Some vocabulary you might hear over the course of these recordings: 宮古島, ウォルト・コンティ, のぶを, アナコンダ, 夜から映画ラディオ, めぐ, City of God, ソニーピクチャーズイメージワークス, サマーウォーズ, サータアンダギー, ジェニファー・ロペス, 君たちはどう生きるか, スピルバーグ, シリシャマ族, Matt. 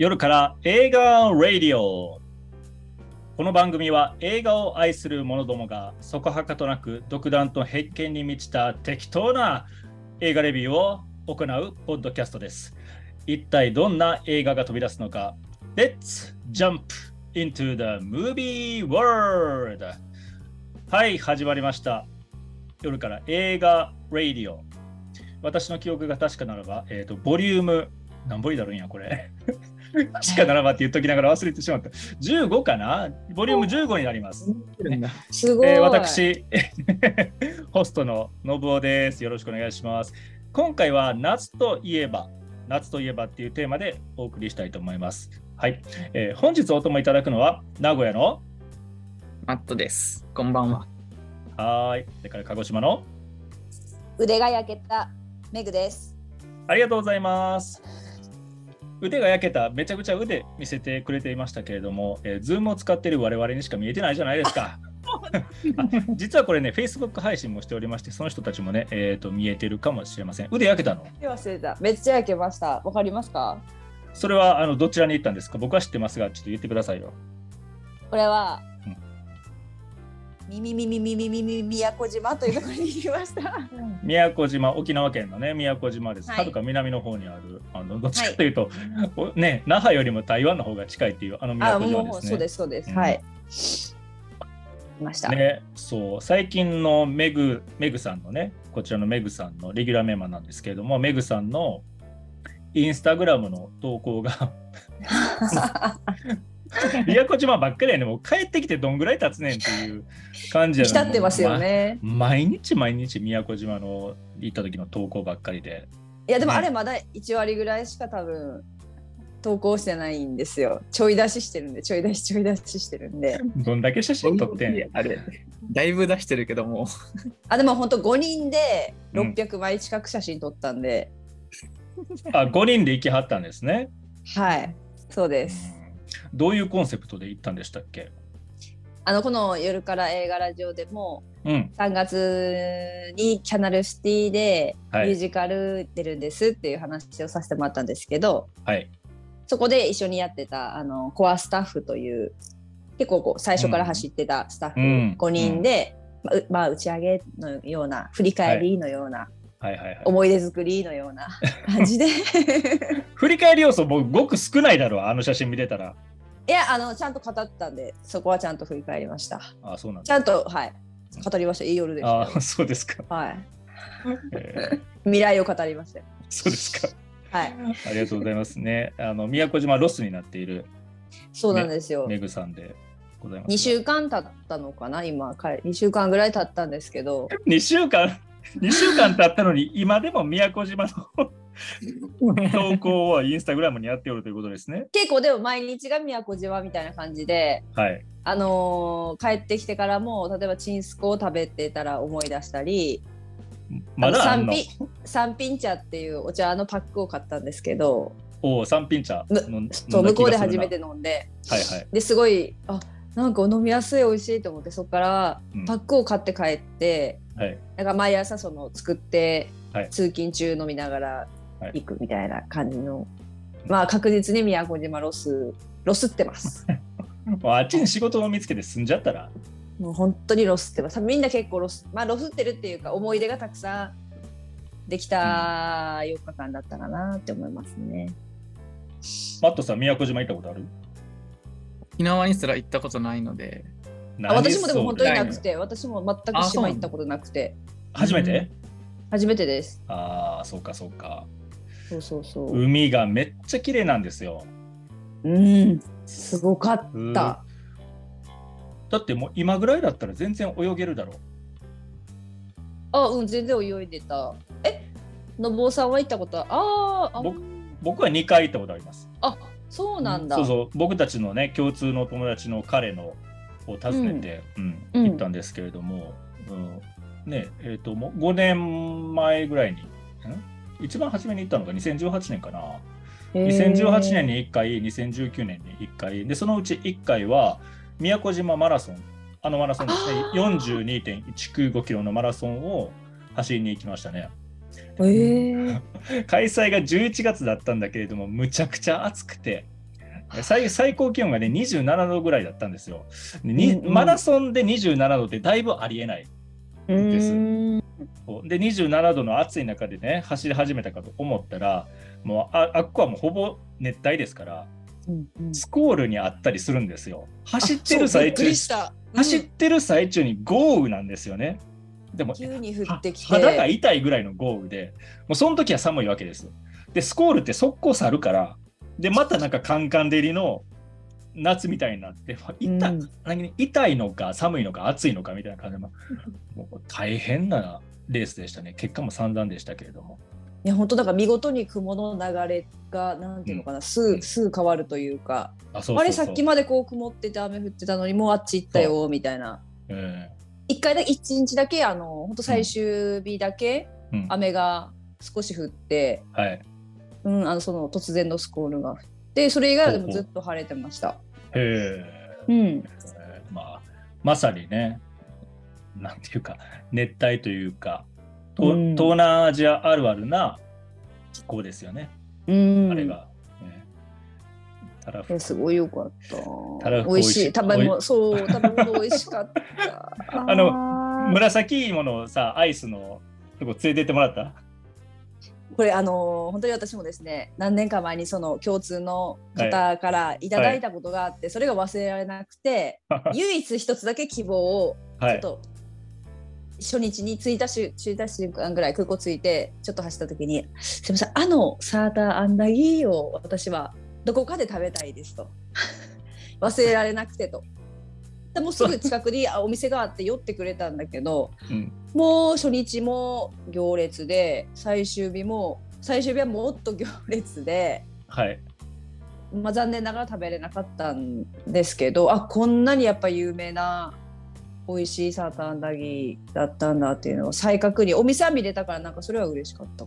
夜から映画ラディオ。この番組は映画を愛する者どもがそこはかとなく独断と偏見に満ちた適当な映画レビューを行うポッドキャストです。一体どんな映画が飛び出すのか Let's jump into the movie world。 はい、始まりました。夜から映画ラディオ。私の記憶が確かならば、ボリューム何ボリだろうんやこれ確かならばって言っときながら忘れてしまった。15かな、ボリューム15になります。すごい。私ホストののぶおです。よろしくお願いします。今回は夏といえばっていうテーマでお送りしたいと思います。はい、本日お供いただくのは名古屋のマットです。こんばんは。はい、それから鹿児島の腕が焼けたメグです。ありがとうございます。腕が焼けた、めちゃくちゃ腕見せてくれていましたけれども、Zoom を使っている我々にしか見えてないじゃないですか実はこれね、Facebook 配信もしておりまして、その人たちもね、見えてるかもしれません。腕焼けたの？忘れた。めっちゃ焼けました。わかりますか？それはどちらに行ったんですか？僕は知ってますが、ちょっと言ってくださいよ。これは、宮古島というところに行きました宮古島、沖縄県のね、宮古島です。はるか南の方にある、どっちかというと、はいね、那覇よりも台湾の方が近いっていう宮古島ですね。そうですそうです、うん、はい、いましたね。そう、最近のメグさんのね、こちらのメグさんのレギュラーメンバーなんですけれども、メグさんのインスタグラムの投稿が宮古島ばっかりやね。もう帰ってきてどんぐらい経つねんっていう感じやね。浸ってますよね、毎日宮古島の行った時の投稿ばっかりで。いやでもあれまだ1割ぐらいしか多分投稿してないんですよ。ちょい出ししてるんでどんだけ写真撮ってんの？あれだいぶ出してるけどもあ、でもほんと5人で600枚近く写真撮ったんで、うん、あ、5人で行きはったんですねはい、そうです。どういうコンセプトで行ったんでしたっけ？この夜から映画ラジオでも、うん、3月にキャナルシティでミュージカル出るんですっていう話をさせてもらったんですけど、はい、そこで一緒にやってたコアスタッフという結構こう最初から走ってたスタッフ5人で、うんうん、まあ、打ち上げのような振り返りのような、はいはいはいはい、思い出作りのような感じで振り返り要素もごく少ないだろう、写真見てたら。いや、ちゃんと語ったんで、そこはちゃんと振り返りました。あ、そうなんです。ちゃんと、はい、語りました。いい夜でした。あ、そうですか、はい未来を語りました。そうですか、はいありがとうございますね。宮古島ロスになっている、そうなんですよ、メグさんでございます。2週間経ったのかな、今2週間ぐらい経ったんですけど2週間経ったのに今でも宮古島の投稿をインスタグラムにやっておるということですね結構でも毎日が宮古島みたいな感じで、はい、帰ってきてからも例えばチンスコを食べてたら思い出したり、まだ三品茶っていうお茶のパックを買ったんですけど、お、三品茶そう、向こうで初めて飲んで、はいはい、ですごい、あ、なんか飲みやすい、美味しいと思って、そこからパックを買って帰って、うん、はい、なんか毎朝その作って、はい、通勤中飲みながら行くみたいな感じの、はい、まあ確実に宮古島ロスってますもうあっちに仕事を見つけて住んじゃったらもう本当にロスってます。みんな結構ロスってるっていうか、思い出がたくさんできた4日間だったかなって思いますね、うん、マットさん、宮古島行ったことある？沖縄にすら行ったことないので。私もでも本当になくて、私も全く島行ったことなくて。初めて？初めてです。ああ、そうかそうか。そうそうそう、海がめっちゃ綺麗なんですよ。うん、すごかった、だってもう今ぐらいだったら全然泳げるだろう。あ、うん、全然泳いでた。のぼうさんは行ったことは？僕は2回行ったことあります。あ、そうなんだ。そうそう、僕たちのね、共通の友達の彼のを訪ねて、うんうん、行ったんですけれども、うん、ね、もう5年前ぐらいに、一番初めに行ったのが2018年かな。2018年に1回、2019年に1回で、そのうち1回は宮古島マラソン、マラソンですね、42.195 キロのマラソンを走りに行きましたね。開催が11月だったんだけれども、むちゃくちゃ暑くて、最高気温がね27度ぐらいだったんですよ。マラソンで27度ってだいぶありえないです。で27度の暑い中でね走り始めたかと思ったら、もう あっこはもうほぼ熱帯ですから、スコールにあったりするんですよ。走ってる最中に豪雨なんですよね。でも急に降ってきて肌が痛いぐらいの豪雨で、もうその時は寒いわけです。でスコールって速攻去るから、でまたなんかカンカン照りの夏みたいになって、痛いのか寒いのか暑いのかみたいな感じで、もう大変なレースでしたね。結果も散々でしたけれども、いや本当だから見事に雲の流れがなんていうのかな、数変わるというか、あれさっきまでこう曇ってて雨降ってたのにもうあっち行ったよみたいな、1回だけ1日だけ本当最終日だけ、雨が少し降って、その突然のスコールが降って、それ以外はでもずっと晴れてました。まさにね、なんていうか熱帯というか、東南アジアあるあるな気候ですよね、あれが。タラフすごい良かった。タラフ美味しい。食べ物美味しかった。紫芋のさアイスのとこ連れてってもらった？これ本当に私もですね、何年か前にその共通の方からいただいたことがあって、それが忘れられなくて、唯一一つだけ希望をちょっと、初日に着いた瞬間ぐらい空港着いてちょっと走った時に、すみませんサーターアンダギーを私はどこかで食べたいですと忘れられなくてと。でもうすぐ近くにお店があって寄ってくれたんだけど、もう初日も行列で、最終日はもっと行列で、残念ながら食べれなかったんですけど、こんなにやっぱ有名な美味しいサーターアンダギーだったんだっていうのを再確認、お店は見れたから、なんかそれは嬉しかった。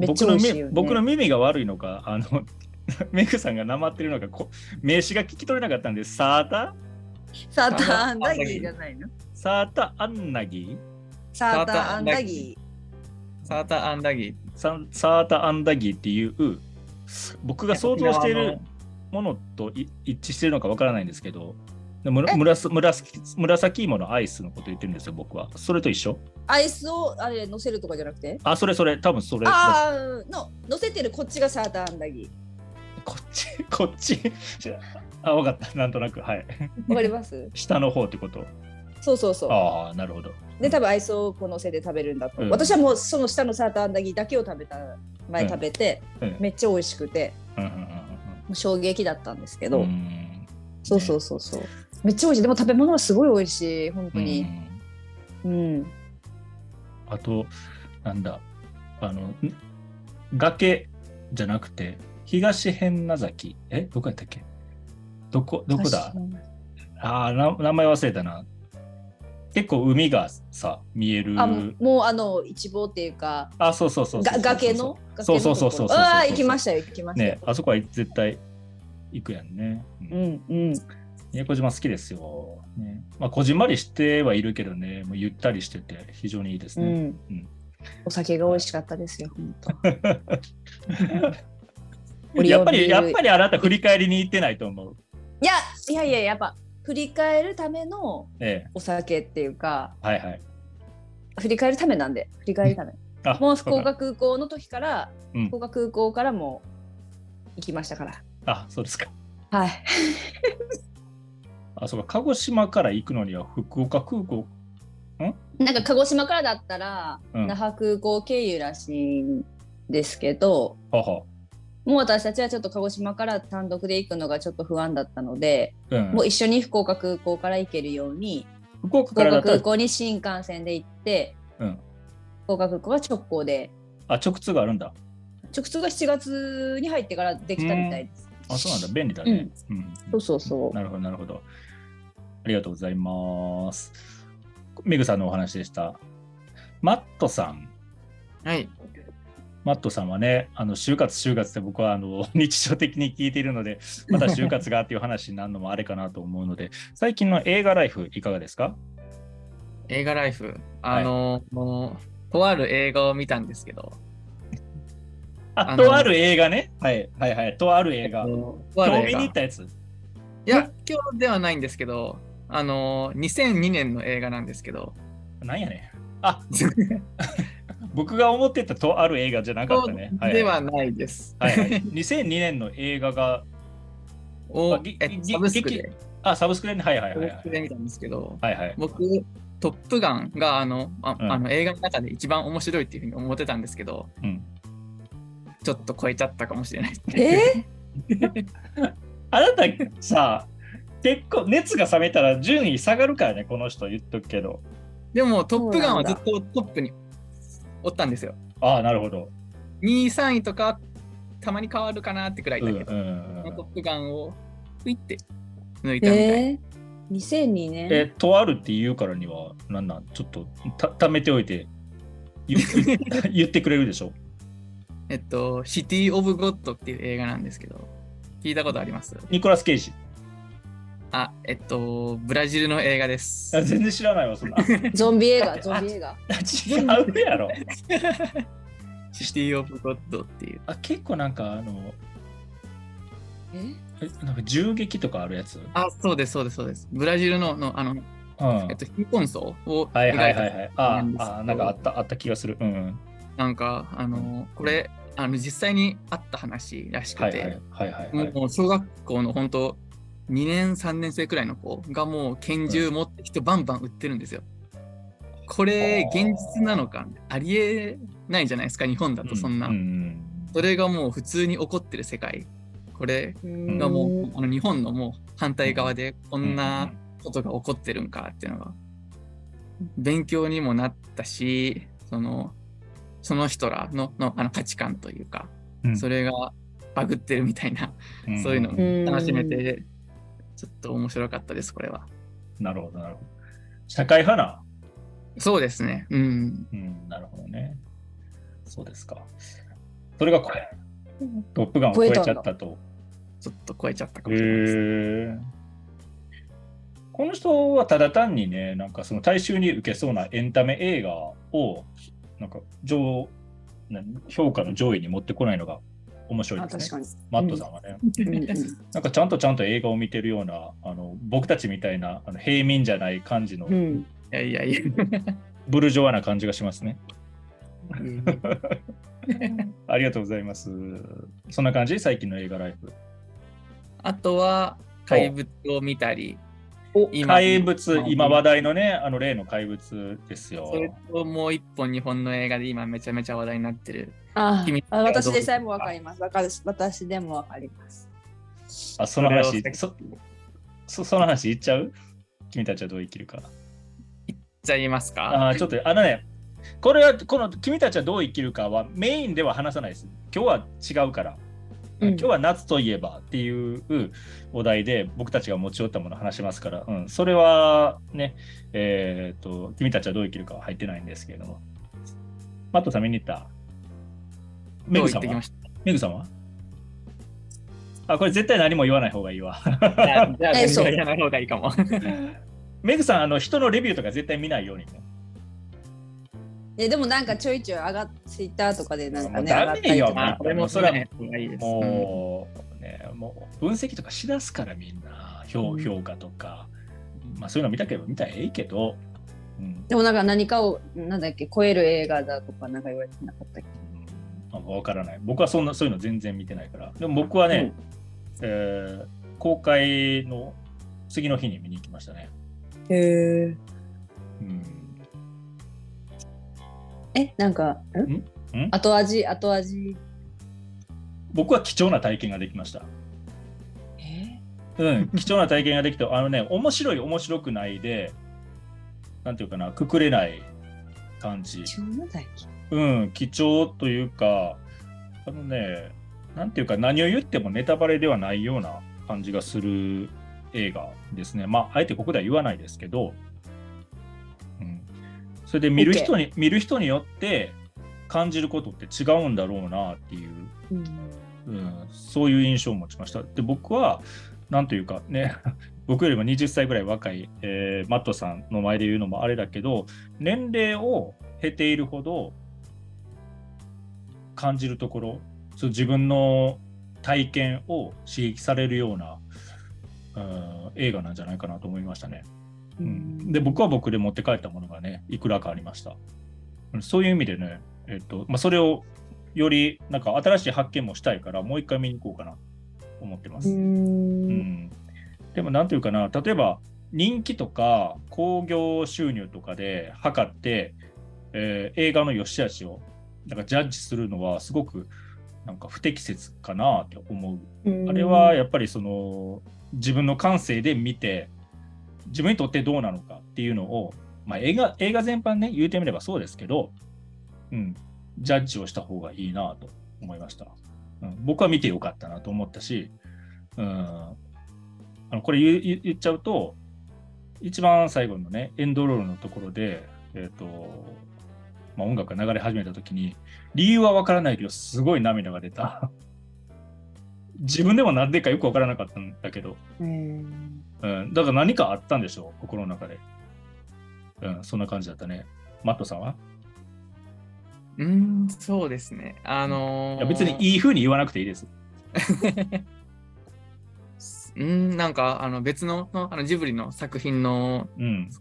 めっちゃ美味しいよね。僕の耳が悪いのか、メグさんがなまってるのか、名詞が聞き取れなかったんです。サーターアンダギーじゃないの？サーターアンダギーっていう、僕が想像しているものと一致してるのかわからないんですけど、紫芋のアイスのこと言ってるんですよ、僕は。それと一緒？アイスをあれ乗せるとかじゃなくて？それ多分それ。乗せてるこっちがサーターアンダギー。こっち。分かった。なんとなく分かります。下の方ってこと。そう。なるほど。で多分アイスをこう乗せて食べるんだと。私はもうその下のサーターアンダギーだけを食べて、めっちゃ美味しくて、衝撃だったんですけど。そう。めっちゃ美味しい。でも食べ物はすごい美味しい、本当に。あとなんだ、崖じゃなくて東辺名崎、どこやったっけ？どこだ？名前忘れたな。結構海がさ見える。もう一望っていうか。そう。崖の。そう。行きました。ね、あそこは絶対行くやんね。宮古島好きですよ、こじんまりしてはいるけどね、もうゆったりしてて非常にいいですね、お酒が美味しかったですよ本当やっぱりあなた振り返りに行ってないと思う。いややっぱ振り返るためのお酒っていうか、振り返るためなんでもう福岡空港からも行きましたから。そうですか。そうか、鹿児島から行くのには福岡空港なんか鹿児島からだったら、那覇空港経由らしいんですけど、もう私たちはちょっと鹿児島から単独で行くのがちょっと不安だったので、もう一緒に福岡空港から行けるように福岡空港に新幹線で行って、福岡空港は直行で直通があるんだ。直通が7月に入ってからできたみたいです。そうなんだ、便利だね。そう。なるほど。ありがとうございます。メグさんのお話でした。マットさん。マットさんはね、就活って僕は日常的に聞いているので、また就活がっていう話になるのもあれかなと思うので、最近の映画ライフいかがですか？映画ライフ、とある映画を見たんですけど、あ、とある映画ね、はい、はいはい、とある映画、今日見に行ったやつ、いや今日ではないんですけど、2002年の映画なんですけど、なんやねん、あ僕が思ってたとある映画じゃなかったね、はいはい、ではないです、はいはい、2002年の映画がおサブスクで、あ、サブスクでね、はいはいはい、サブスクで見たんですけど、はいはい、僕トップガンがあの映画の中で一番面白いっていうふうに思ってたんですけど、うん、ちょっと超えちゃったかもしれない。あなたさ、結構熱が冷めたら順位下がるからね、この人言っとくけど。でもトップガンはずっとトップにおったんですよ。ああ、なるほど。2位3位とかたまに変わるかなってくらいだけど、トップガンをふいって抜いたみたいな。2002年とあるって言うからにはなんなん、ちょっとためておいて 言ってくれるでしょ。シティオブゴッドっていう映画なんですけど、聞いたことあります？ニコラス・ケイジ。あ、ブラジルの映画です。あ、全然知らないわ、そんな。ゾンビ映画。違うやろ。シティオブゴッドっていう。あ、結構なんかなんか銃撃とかあるやつ。あ、そうです。ブラジルの貧困層を描いた。はい。あ、なんかあった気がする。うん。なんかこれ実際にあった話らしくて、もう小学校の本当2年3年生くらいの子がもう拳銃持って人バンバン撃ってるんですよ。これ現実なのか、ありえないじゃないですか、日本だとそんな、うんうん、それがもう普通に起こってる世界、これがもう日本のもう反対側でこんなことが起こってるんかっていうのが勉強にもなったし、その人らの価値観というか、うん、それがバグってるみたいな、うん、そういうのを楽しめて、ちょっと面白かったです、これは。なるほど。社会派な。そうですね。うん。うん、なるほどね。そうですか。それがこれ、トップガンを超えちゃったと。ちょっと超えちゃったかもしれないです。この人はただ単にね、なんかその大衆に受けそうなエンタメ映画を、なんか評価の上位に持ってこないのが面白いですね。確かにマットさんはね、なんかちゃんと映画を見てるような、僕たちみたいな平民じゃない感じの、うん、いやブルジョワな感じがしますね、うん、ありがとうございます。そんな感じ、最近の映画ライフ。あとは怪物を見たり、怪物、今話題のね、例の怪物ですよ。それともう一本、日本の映画で今めちゃめちゃ話題になってる。あ、私でさえもわかります。私でもわかります。あ、その話、その話言っちゃう？君たちはどう生きるか。言っちゃいますか？あ、ちょっとね、これはこの君たちはどう生きるかはメインでは話さないです。今日は違うから。今日は夏といえばっていうお題で僕たちが持ち寄ったものを話しますから、うん、それはね、君たちはどう生きるかは入ってないんですけれども、マットさん見に行った？メグさんはあ、これ絶対何も言わない方がいいわ。じゃあ言わない方がいいかも。メグさん、人のレビューとか絶対見ないようにね。でもなんかちょいちょい上がってツイッターとかでなんかね、ダメよ、もうそれはもう分析とかしだすから、みんな評価とか、まあそういうの見たらええけど、うん、でもなんか何かをなんだっけ、超える映画だとかなんか言われてなかったっけ、わからない。僕はそういうの全然見てないから。でも僕はね、公開の次の日に見に行きましたね。へえ。うん。なんか後味僕は貴重な体験ができました。うん、貴重な体験ができて、面白くないで、なんていうかな、くくれない感じ。貴重な体験、うん、貴重というか、なんていうか、何を言ってもネタバレではないような感じがする映画ですね。まああえてここでは言わないですけど、それで見る人によって感じることって違うんだろうなっていう、うん、そういう印象を持ちました。で、僕はなんというかね、僕よりも20歳ぐらい若い、マットさんの前で言うのもあれだけど、年齢を経ているほど感じるところそう自分の体験を刺激されるような、映画なんじゃないかなと思いましたね、うん、で僕は僕で持って帰ったものがねいくらかありました。そういう意味でね、それをよりなんか新しい発見もしたいからもう一回見に行こうかなと思ってます。うん、でもなんていうかな、例えば人気とか興行収入とかで測って、映画の良し悪しをなんかジャッジするのはすごくなんか不適切かなって思う。あれはやっぱりその自分の感性で見て自分にとってどうなのかっていうのを、まあ、映画全般ね言うてみればそうですけど、うん、ジャッジをした方がいいなと思いました、うん、僕は見てよかったなと思ったし、うん、これ 言っちゃうと一番最後のねエンドロールのところで、音楽が流れ始めた時に理由はわからないけどすごい涙が出た自分でも何でかよくわからなかったんだけど、うん、だから何かあったんでしょう心の中で、うん、そんな感じだったね。マットさんは？そうですね、いや別にいい風に言わなくていいですなんか別 のジブリの作品の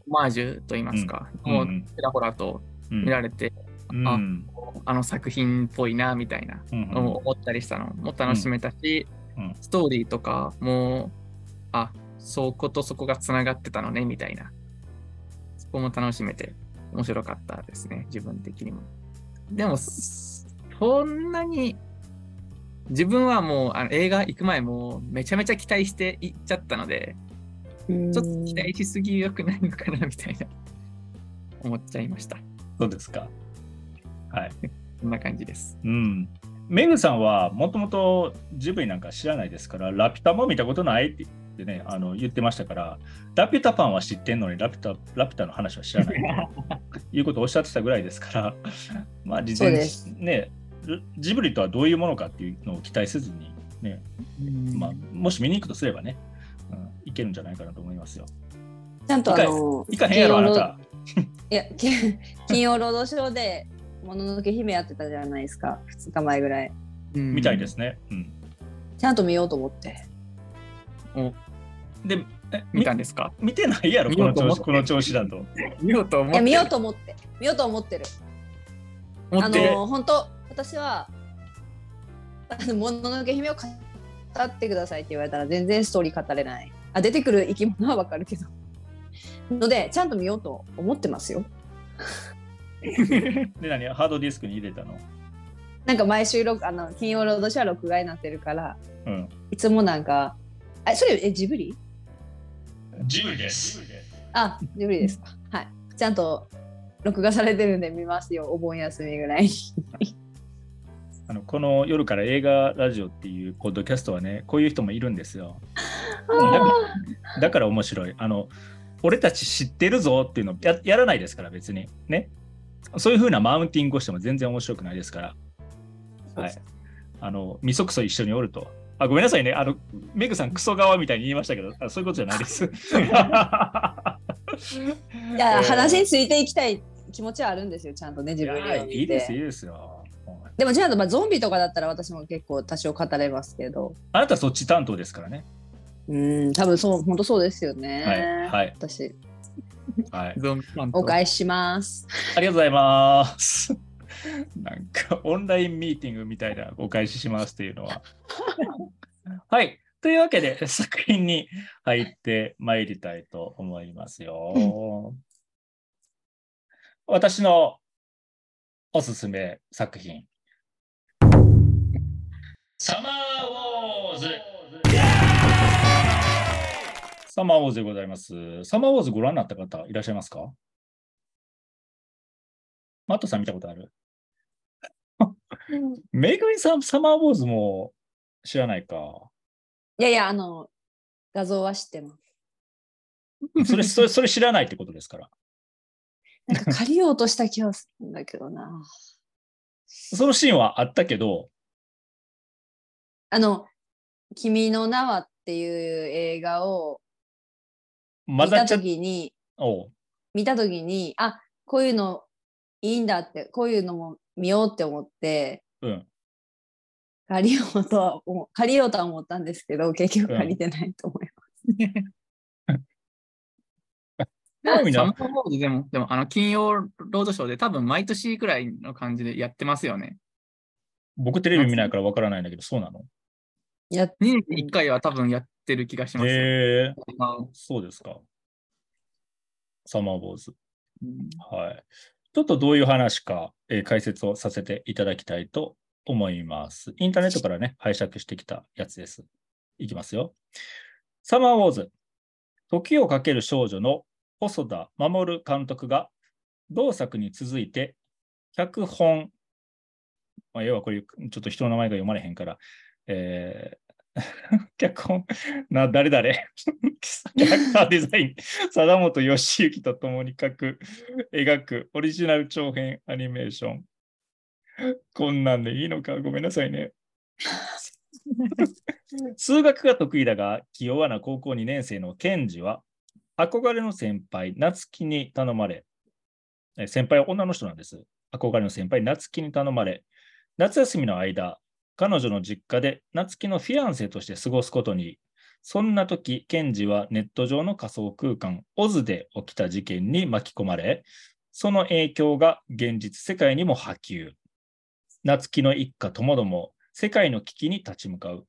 オマージュといいますか、もうちらほらと見られて、あの作品っぽいなみたいなのを思ったりしたのも楽しめたし、ストーリーとかもそことそこがつながってたのねみたいな、そこも楽しめて面白かったですね自分的にも。でもそんなに自分はもう映画行く前もめちゃめちゃ期待して行っちゃったので、ちょっと期待しすぎよくないのかなみたいな思っちゃいました。そうですか、はいこんな感じです、うん、メグさんはもともとジブリなんか知らないですから、ラピュタも見たことないって言ってね言ってましたから、ラピュタパンは知ってんのにラピュタの話は知らないということをおっしゃってたぐらいですからまあ事前にねジブリとはどういうものかっていうのを期待せずに、ねもし見に行くとすればね、いけるんじゃないかなと思いますよ。ちゃんといかへんやろあなたいや金曜ロードショーでもののけ姫やってたじゃないですか2日前ぐらい、うん、みたいですね、うん、ちゃんと見ようと思ってで見たんですか？見てないやろこの調子だと見ようと思ってる、見ようと思ってる本当私はもののけ姫を語ってくださいって言われたら全然ストーリー語れない、出てくる生き物はわかるけどのでちゃんと見ようと思ってますよで何ハードディスクに入れたの？なんか毎週金曜ロードショー録画になってるから、うん、いつもなんかそれジブリ？ジブリです。ジブリですかはいちゃんと録画されてるんで見ますよお盆休みぐらいこの夜から映画ラジオっていうポッドキャストはねこういう人もいるんですよだから面白い俺たち知ってるぞっていうのを やらないですから別にね、そういう風なマウンティングをしても全然面白くないですから、はい、みそくそ一緒におるとごめんなさいねメグさんクソ側みたいに言いましたけどそういうことじゃないですいや話についていきたい気持ちはあるんですよちゃんとね自分でいいですいいですよ。でもちゃんとゾンビとかだったら私も結構多少語れますけど、あなたそっち担当ですからね。多分そう本当そうですよね。はい、はい、私、はい、お返しします。ありがとうございます。なんかオンラインミーティングみたいなお返ししますっていうのははいというわけで作品に入ってまいりたいと思いますよ私のおすすめ作品サマーウォーズでございます。サマーウォーズご覧になった方いらっしゃいますか？マットさん見たことある？めぐみさんサマーウォーズも知らないか？いやいや画像は知ってますそれ知らないってことですからなんか借りようとした気がするんだけどなそのシーンはあったけど君の名はっていう映画を見た時にこういうのいいんだってこういうのも見ようって思って、うん、借りようとは思ったんですけど、結局借りてないと思います。でも金曜ロードショーで多分毎年くらいの感じでやってますよね。僕テレビ見ないからわからないんだけど、そうなの？2年に1回は多分やってる気がします。そうですか。サマーボーズ、はい。ちょっとどういう話か、解説をさせていただきたいと思います。インターネットからね、拝借してきたやつです。いきますよ。サマーウォーズ、時をかける少女の細田守監督が同作に続いて脚本、要はこれちょっと人の名前が読まれへんから、脚本な誰々キャラクターデザイン貞本義行と共に描くオリジナル長編アニメーション。こんなんでいいのか、ごめんなさいね。数学が得意だが気弱な高校2年生のケンジは憧れの先輩夏希に頼まれ、先輩は女の人なんです。憧れの先輩夏希に頼まれ、夏休みの間彼女の実家で夏希のフィアンセとして過ごすことに。そんな時ケンジはネット上の仮想空間オズで起きた事件に巻き込まれ、その影響が現実世界にも波及。夏希の一家ともども世界の危機に立ち向かう。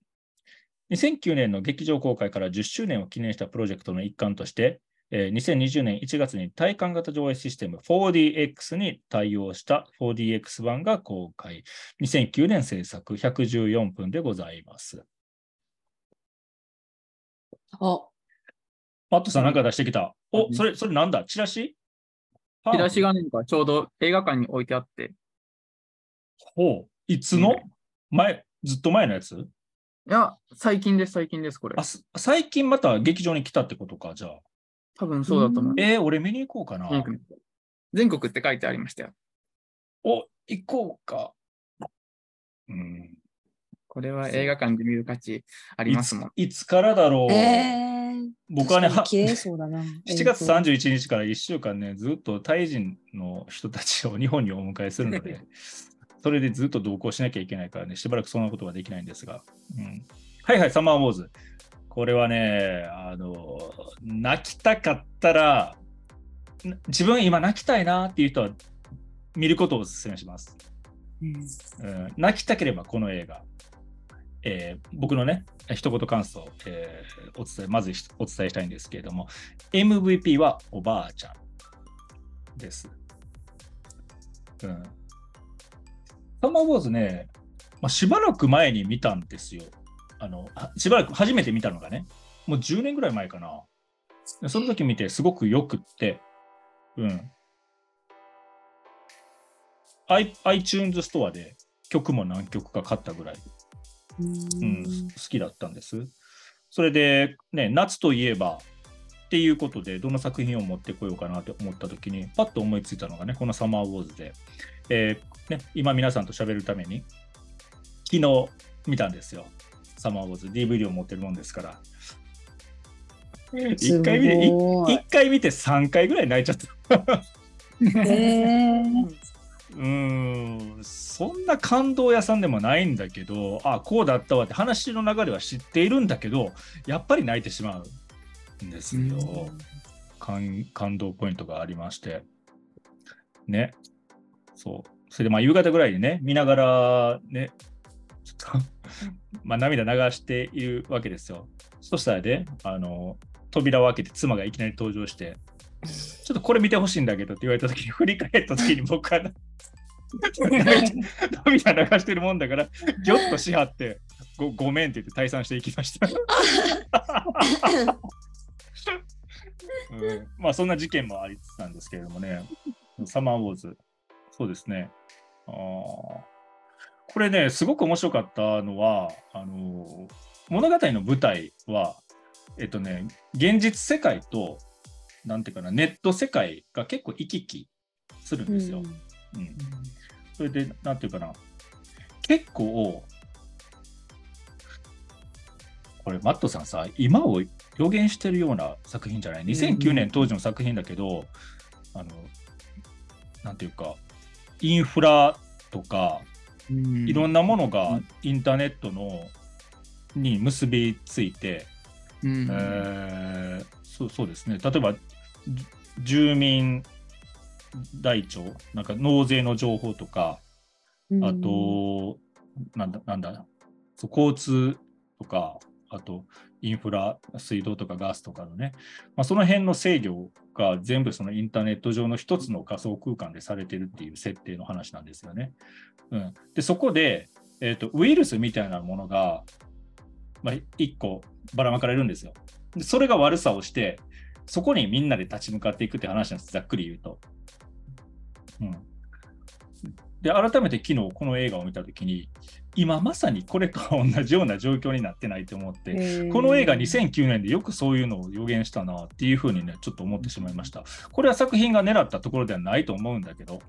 2009年の劇場公開から10周年を記念したプロジェクトの一環として、2020年1月に体感型上映システム 4DX に対応した 4DX 版が公開。2009年制作、114分でございます。マットさん何か出してきた。それなんだ、チラシ？チラシがなんかちょうど映画館に置いてあって。ほう、いつの、前、ずっと前のやつ？いや、最近です、これ。最近また劇場に来たってことか、じゃあ。多分そうだと思う。俺見に行こうかな。全国って書いてありましたよ。行こうか。これは映画館で見る価値ありますもん。いつからだろう。僕はね、7月31日から1週間ね、ずっとタイ人の人たちを日本にお迎えするので、それでずっと同行しなきゃいけないからね、しばらくそんなことはできないんですが。はいはい、サマーウォーズ。これはね、泣きたかったら、自分今泣きたいなっていう人は見ることをお勧めします。泣きたければこの映画。僕のね、一言感想を、まずお伝えしたいんですけれども、MVP はおばあちゃんです。サマーウォーズね、しばらく前に見たんですよ。しばらく初めて見たのがね、もう10年ぐらい前かな。その時見てすごくよくって、iTunes ストアで曲も何曲か買ったぐらい、好きだったんです。それで、ね、夏といえばっていうことでどの作品を持ってこようかなと思った時にパッと思いついたのがね、このサマーウォーズで、今皆さんと喋るために昨日見たんですよ。サマーウォーズ DVD を持ってるもんですから、1回見て3回ぐらい泣いちゃった。そんな感動屋さんでもないんだけど、こうだったわって話の流れは知っているんだけど、やっぱり泣いてしまうですよ。感動ポイントがありましてね。そう、それで夕方ぐらいにね、見ながらね、ちょっと涙流しているわけですよ。そしたらね、扉を開けて妻がいきなり登場して、ちょっとこれ見てほしいんだけどって言われた時に、振り返った時に僕は涙流してるもんだからギョッとしはって、ごめんって言って退散していきました。そんな事件もありつつなんですけれどもね、サマーウォーズ、そうですね。これね、すごく面白かったのは、物語の舞台は現実世界とネット世界が結構行き来するんですよ。それで結構これマットさんさ、今を予言してるような作品じゃない？2009年当時の作品だけど、インフラとかいろんなものがインターネットのに結びついて、そうですね、例えば住民台帳、なんか納税の情報とか、あとなんだ交通とか、あとインフラ、水道とかガスとかのね、その辺の制御が全部そのインターネット上の一つの仮想空間でされてるっていう設定の話なんですよね。でそこで、ウイルスみたいなものが、1個ばらまかれるんですよ。でそれが悪さをしてそこにみんなで立ち向かっていくって話なんです、ざっくり言うと。で改めて昨日この映画を見たときに、今まさにこれと同じような状況になってないと思って、この映画2009年でよくそういうのを予言したなっていうふうにね、ちょっと思ってしまいました。これは作品が狙ったところではないと思うんだけど、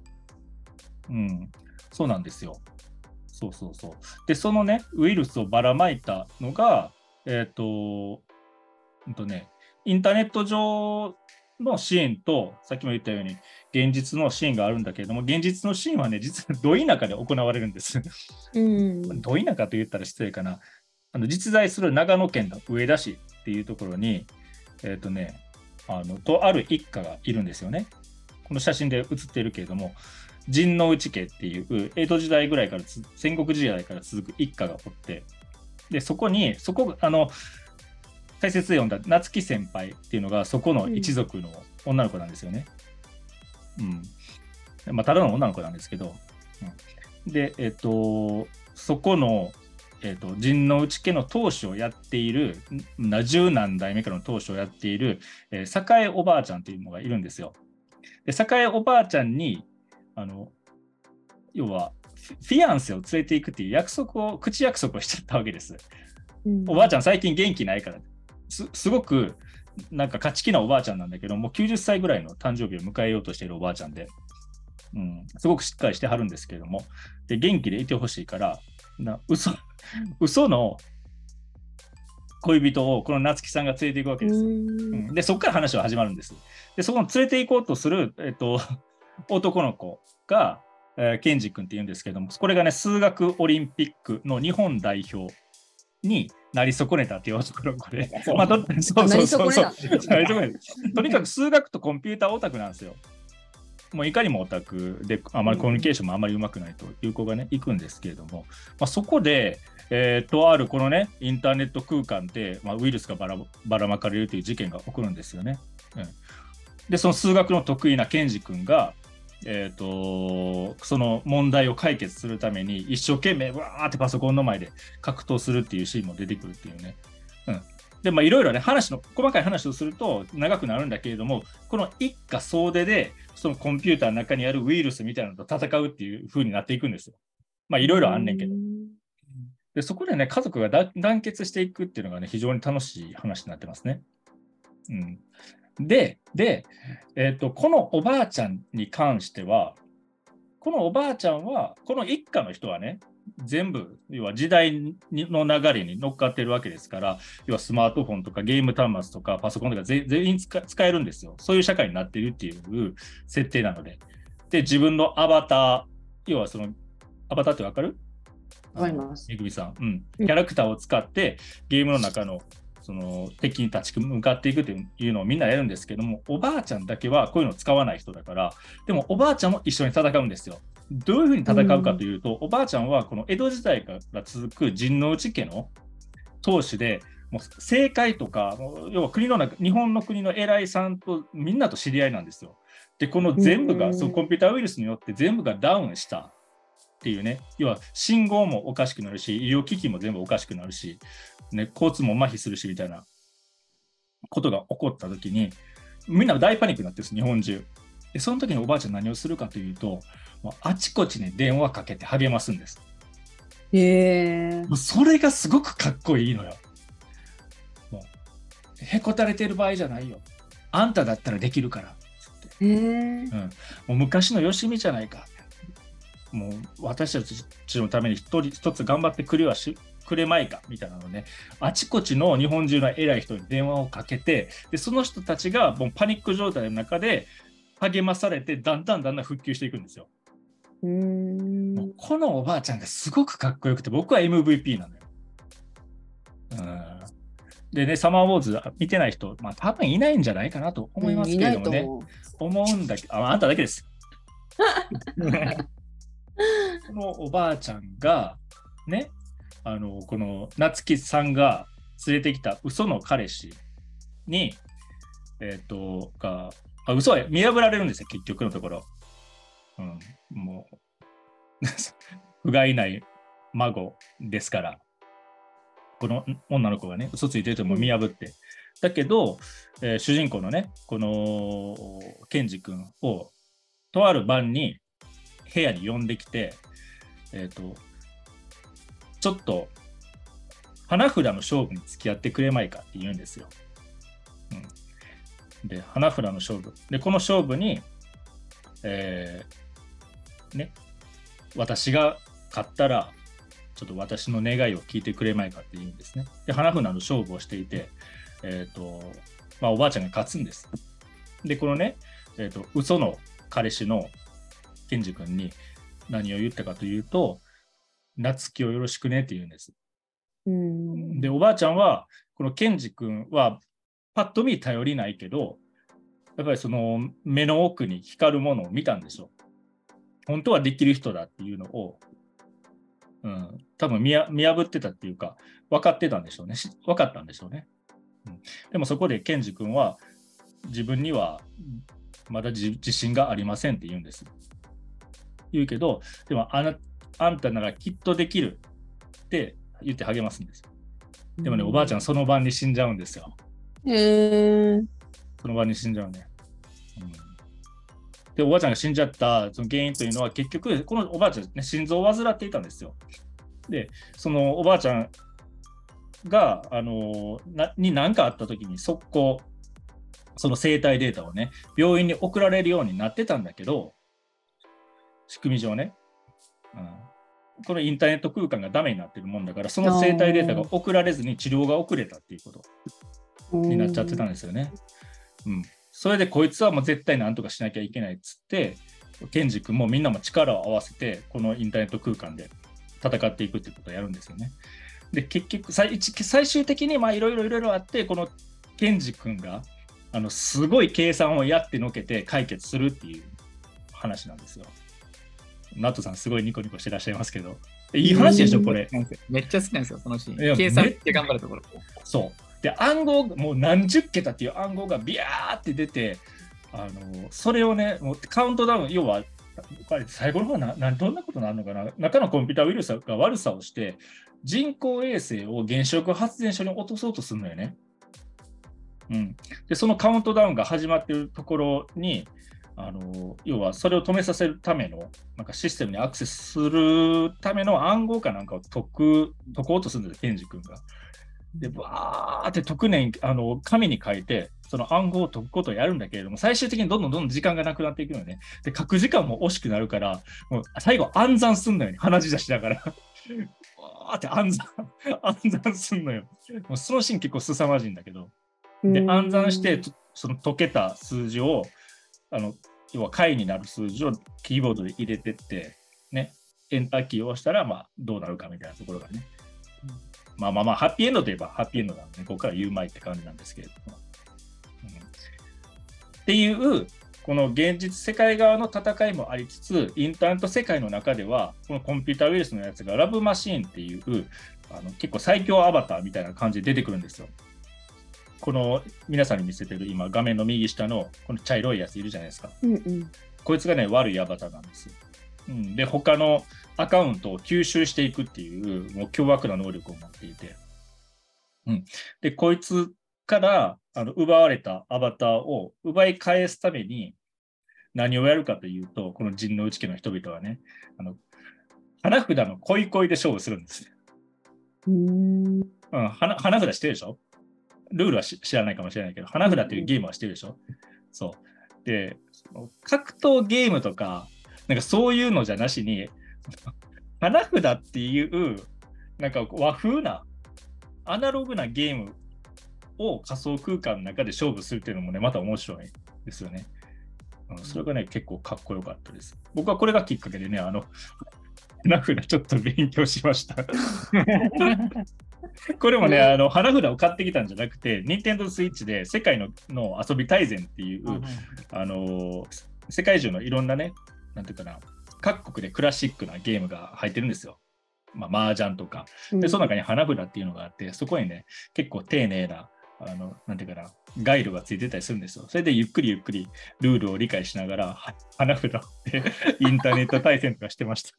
そうなんですよ。そうでそのねウイルスをばらまいたのがインターネット上のシーンと、さっきも言ったように現実のシーンがあるんだけれども、現実のシーンはね、実はど田舎で行われるんですど田舎と言ったら失礼かな、実在する長野県の上田市っていうところにとある一家がいるんですよね。この写真で写っているけれども、陣内家っていう江戸時代ぐらいから戦国時代から続く一家がおって、でそこ解説で読んだ夏木先輩っていうのがそこの一族の女の子なんですよね。ただの女の子なんですけど、でそこの陣内家の当主をやっている、十何代目からの当主をやっている、栄おばあちゃんっていうのがいるんですよ。で栄おばあちゃんに要はフィアンセを連れていくっていう口約束をしちゃったわけです、おばあちゃん最近元気ないから、すごくなんか勝ち気なおばあちゃんなんだけど、もう90歳ぐらいの誕生日を迎えようとしているおばあちゃんで、すごくしっかりしてはるんですけれども、で元気でいてほしいから嘘の恋人をこの夏木さんが連れていくわけですよ。でそこから話は始まるんです。でそこの連れていこうとする、男の子が、ケンジ君っていうんですけれども、これがね数学オリンピックの日本代表になり損ねたっていうところ、これとにかく数学とコンピューターオタクなんですよ。もういかにもオタクで、あまりコミュニケーションもあまりうまくないという子がね行くんですけれども、そこで、とあるこのねインターネット空間で、ウイルスがばらまかれるという事件が起こるんですよね。でその数学の得意なケンジ君が、その問題を解決するために一生懸命わーってパソコンの前で格闘するっていうシーンも出てくるっていうね。でいろいろね話の細かい話をすると長くなるんだけれども、この一家総出でそのコンピューターの中にあるウイルスみたいなのと戦うっていう風になっていくんですよ。いろいろあんねんけど、でそこでね家族が団結していくっていうのがね非常に楽しい話になってますね。で、このおばあちゃんに関しては、このおばあちゃんはこの一家の人はね全部要は時代の流れに乗っかってるわけですから、要はスマートフォンとかゲーム端末とかパソコンとか全員使えるんですよ。そういう社会になってるっていう設定なので、で自分のアバター、要はそのアバターってわかる？わかります。めぐみさん、キャラクターを使ってゲームの中のその敵に立ち向かっていくというのをみんなやるんですけども、おばあちゃんだけはこういうのを使わない人だから、でもおばあちゃんも一緒に戦うんですよ。どういうふうに戦うかというと、おばあちゃんはこの江戸時代から続く陣内家の当主で、もう政界とか要は国の中、日本の国の偉いさんとみんなと知り合いなんですよ。でこの全部がそのコンピューターウイルスによって全部がダウンしたっていうね、要は信号もおかしくなるし、医療機器も全部おかしくなるし、交通も麻痺するしみたいなことが起こった時に、みんな大パニックになってるんです、日本中で。その時におばあちゃん何をするかというと、あちこちに電話かけて励ますんです。それがすごくかっこいいのよ。もうへこたれてる場合じゃないよ、あんただったらできるからつって、もう昔のよしみじゃないか、もう私たちのために一人一つ頑張ってくれまいかみたいなのね、あちこちの日本中の偉い人に電話をかけて、でその人たちがもうパニック状態の中で励まされて、だんだん普及していくんですよ。もうこのおばあちゃんがすごくかっこよくて、僕は MVP なのよ。でね、サマーウォーズ見てない人、まあ、多分いないんじゃないかなと思いますけれどもね、思うんだけど、あんただけです。このおばあちゃんがね、この夏木さんが連れてきた嘘の彼氏に、嘘は見破られるんですよ、結局のところ。もう不甲斐ない孫ですから。この女の子がね、嘘ついてるとも見破って、だけど、主人公のね、このケンジ君をとある晩に部屋に呼んできて、ちょっと花札の勝負に付き合ってくれまいかって言うんですよ。で、花札の勝負で、この勝負に、ね、私が勝ったらちょっと私の願いを聞いてくれまいかって言うんですね。で、花船の勝負をしていて、おばあちゃんが勝つんです。で、このね、嘘の彼氏のケンジ君に何を言ったかというと、夏希をよろしくねって言うんです。で、おばあちゃんは、このケンジ君はパッと見頼りないけど、やっぱりその目の奥に光るものを見たんでしょう。本当はできる人だっていうのを、多分見破ってたっていうか分かってたんでしょうね。分かったんでしょうね。でもそこでケンジ君は自分にはまだ自信がありませんって言うんです。言うけど、でもあんたならきっとできるって言って励ますんです。でもね、おばあちゃんその晩に死んじゃうんですよ。その晩に死んじゃうね。で、おばあちゃんが死んじゃったその原因というのは、結局このおばあちゃん、ね、心臓を患っていたんですよ。で、そのおばあちゃんがに何かあった時に速攻その生体データをね、病院に送られるようになってたんだけど、仕組み上ね、このインターネット空間がダメになってるもんだから、その生体データが送られずに治療が遅れたっていうことになっちゃってたんですよね。それでこいつはもう絶対なんとかしなきゃいけないっつって、ケンジ君もみんなも力を合わせてこのインターネット空間で戦っていくってことをやるんですよね。で、結局最終的にいろいろあって、このケンジ君がすごい計算をやってのけて解決するっていう話なんですよ。ナトさんすごいニコニコしてらっしゃいますけど、いい話でしょこれ。めっちゃ好きなんですよそのシーン。計算って頑張るところ。そう。で、暗号もう何十桁っていう暗号がビヤーって出て、それをね、もうカウントダウン、要は最後の方はどんなことになるのかな、中のコンピュータウイルスが悪さをして人工衛星を原子力発電所に落とそうとするのよね。で、そのカウントダウンが始まってるところに、要はそれを止めさせるためのなんかシステムにアクセスするための暗号かなんかを解こうとするんですよ、ケンジ君が。で、バーって特年紙に書いてその暗号を解くことをやるんだけれども、最終的にどんどん時間がなくなっていくのね。で、書く時間も惜しくなるから、もう最後暗算すんのよね、鼻血出しながらバーって暗算すんのよ。もうそのシーン結構凄まじいんだけど、で、暗算してその解けた数字を要は解になる数字をキーボードで入れてってね、エンターキーを押したら、まあどうなるかみたいなところがね、まあハッピーエンドといえばハッピーエンドなので、ここから言うまいって感じなんですけれども、っていうこの現実世界側の戦いもありつつ、インターネット世界の中ではこのコンピュータウイルスのやつがラブマシーンっていう結構最強アバターみたいな感じで出てくるんですよ。この皆さんに見せてる今画面の右下のこの茶色いやついるじゃないですか。こいつがね、悪いアバターなんですよ。で、他のアカウントを吸収していくっていう、もう凶悪な能力を持っていて、で、こいつから奪われたアバターを奪い返すために何をやるかというと、この陣内家の人々はね、花札の恋恋で勝負するんです。花札してるでしょ。ルールは知らないかもしれないけど、花札というゲームはしてるでしょ。そう。で、格闘ゲームとかなんかそういうのじゃなしに、花札っていうなんか和風なアナログなゲームを仮想空間の中で勝負するっていうのもね、また面白いですよね。それがね結構かっこよかったです。僕はこれがきっかけでね、花札ちょっと勉強しましたこれもね、花札を買ってきたんじゃなくて、任天堂スイッチで世界 の遊び大全っていう、はい、世界中のいろんなね、なんていうかな、各国でクラシックなゲームが入ってるんですよ。まあ、麻雀とかで、その中に花札っていうのがあって、そこにね結構丁寧ななんていうかな、ガイドがついてたりするんですよ。それでゆっくりルールを理解しながら花札ってインターネット対戦とかしてました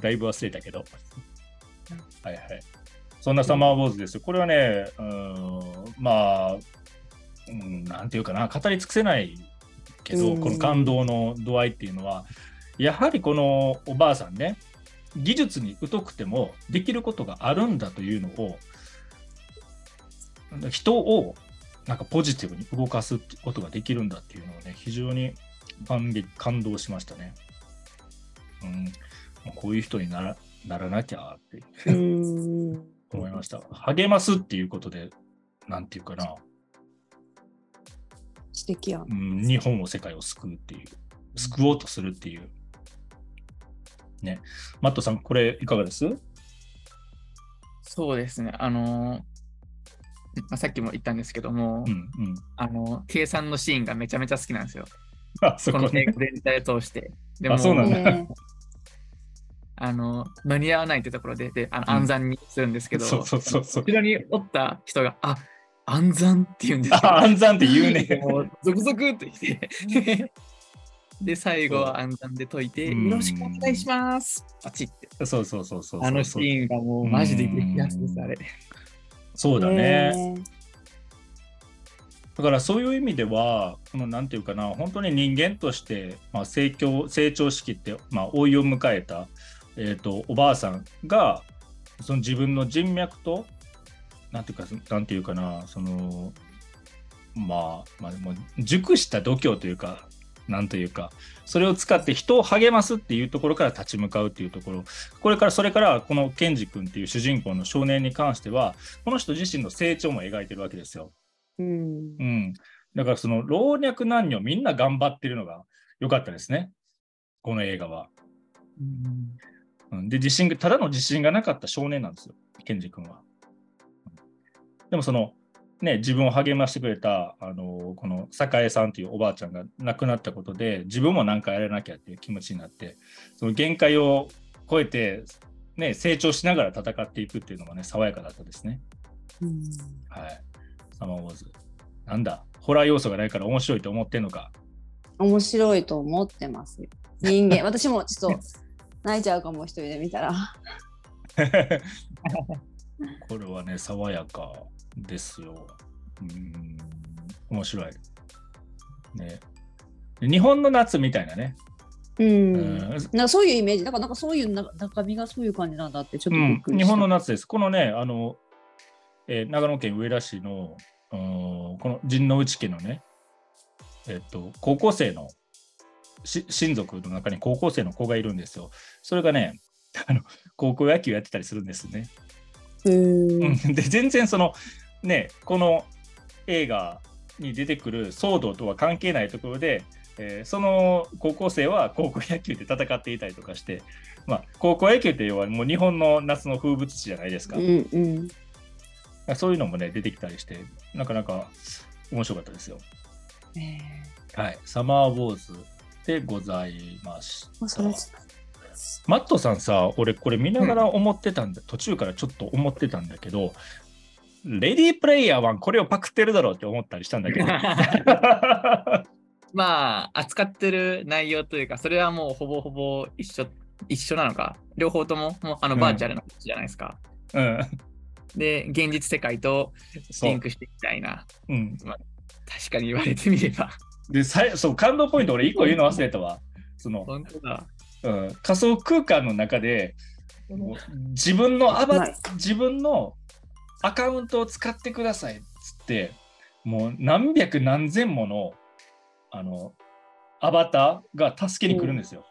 だいぶ忘れたけどはいはい、そんなサマーウォーズですよ。これはね、まあ、なんていうかな、語り尽くせないけど、この感動の度合いっていうのは、やはりこのおばあさんね、技術に疎くてもできることがあるんだというのを、人をなんかポジティブに動かすことができるんだっていうのをね、非常に感動しましたね。こういう人にならなきゃって思いました。励ますっていうことで、なんていうかな、素敵やん、日本を世界を救うっていう、救おうとするっていうね。マットさん、これいかがです？そうですね、さっきも言ったんですけども、計算のシーンがめちゃめちゃ好きなんですよ。あ、そこね、この映画全体を通して。でも、あ、そうなんだ。間に合わないってところで、暗算にするんですけど、そう後ろにおった人が、あ、暗算って言うんですよ。あ、暗算って言うね。もうゾクゾクってきてで、最後は暗算で解いて、よろしくお願いします。パチって。そう。あのシーンがもうマジで激アツです、あれ。そうだね。だからそういう意味では、このなんていうかな、本当に人間として、まあ、成長しきって、まあ、老いを迎えた、おばあさんが、その自分の人脈と、なんていうかな、その、まあ、もう熟した度胸というか、なんというか、それを使って人を励ますっていうところから立ち向かうっていうところ、それからこのケンジ君っていう主人公の少年に関しては、この人自身の成長も描いてるわけですよ。だからその老若男女みんな頑張ってるのが良かったですね、この映画は。で、ただの自信がなかった少年なんですよ、ケンジ君は。でもそのね、自分を励ましてくれたこの栄さんというおばあちゃんが亡くなったことで、自分も何かやらなきゃっていう気持ちになって、その限界を超えて、ね、成長しながら戦っていくっていうのがね、爽やかだったですね。はい、サマーウォーズ、なんだ、ホラー要素がないから面白いと思ってんのか。面白いと思ってますよ、人間私もちょっと泣いちゃうかも、一人で見たらこれはね、爽やかですよ。面白い、ね。日本の夏みたいなね。なんかそういうイメージ。なんかそういう中身がそういう感じなんだってちょっとびっくりした。日本の夏です。このね、長野県上田市のこの陣内家のね、高校生の親族の中に高校生の子がいるんですよ。それがね、高校野球やってたりするんですね。で、全然そのね、この映画に出てくる騒動とは関係ないところで、その高校生は高校野球で戦っていたりとかして、まあ、高校野球って要はもう日本の夏の風物詩じゃないですか。そういうのもね出てきたりして、なかなか面白かったですよ。はい、サマーウォーズでございました。マットさんさ、俺これ見ながら思ってたんだ、途中からちょっと思ってたんだけど、レディープレイヤー1これをパクってるだろうって思ったりしたんだけどまあ扱ってる内容というか、それはもうほぼ一緒なのか、両方とも、バーチャルな話じゃないですか。で、現実世界とリンクしてみたいな、まあ、確かに言われてみればで、そう、感動ポイント俺1個言うの忘れたわその本当だ、仮想空間の中で自分のアカウントを使ってくださいっつって、もう何百何千ものアバターが助けに来るんですよ。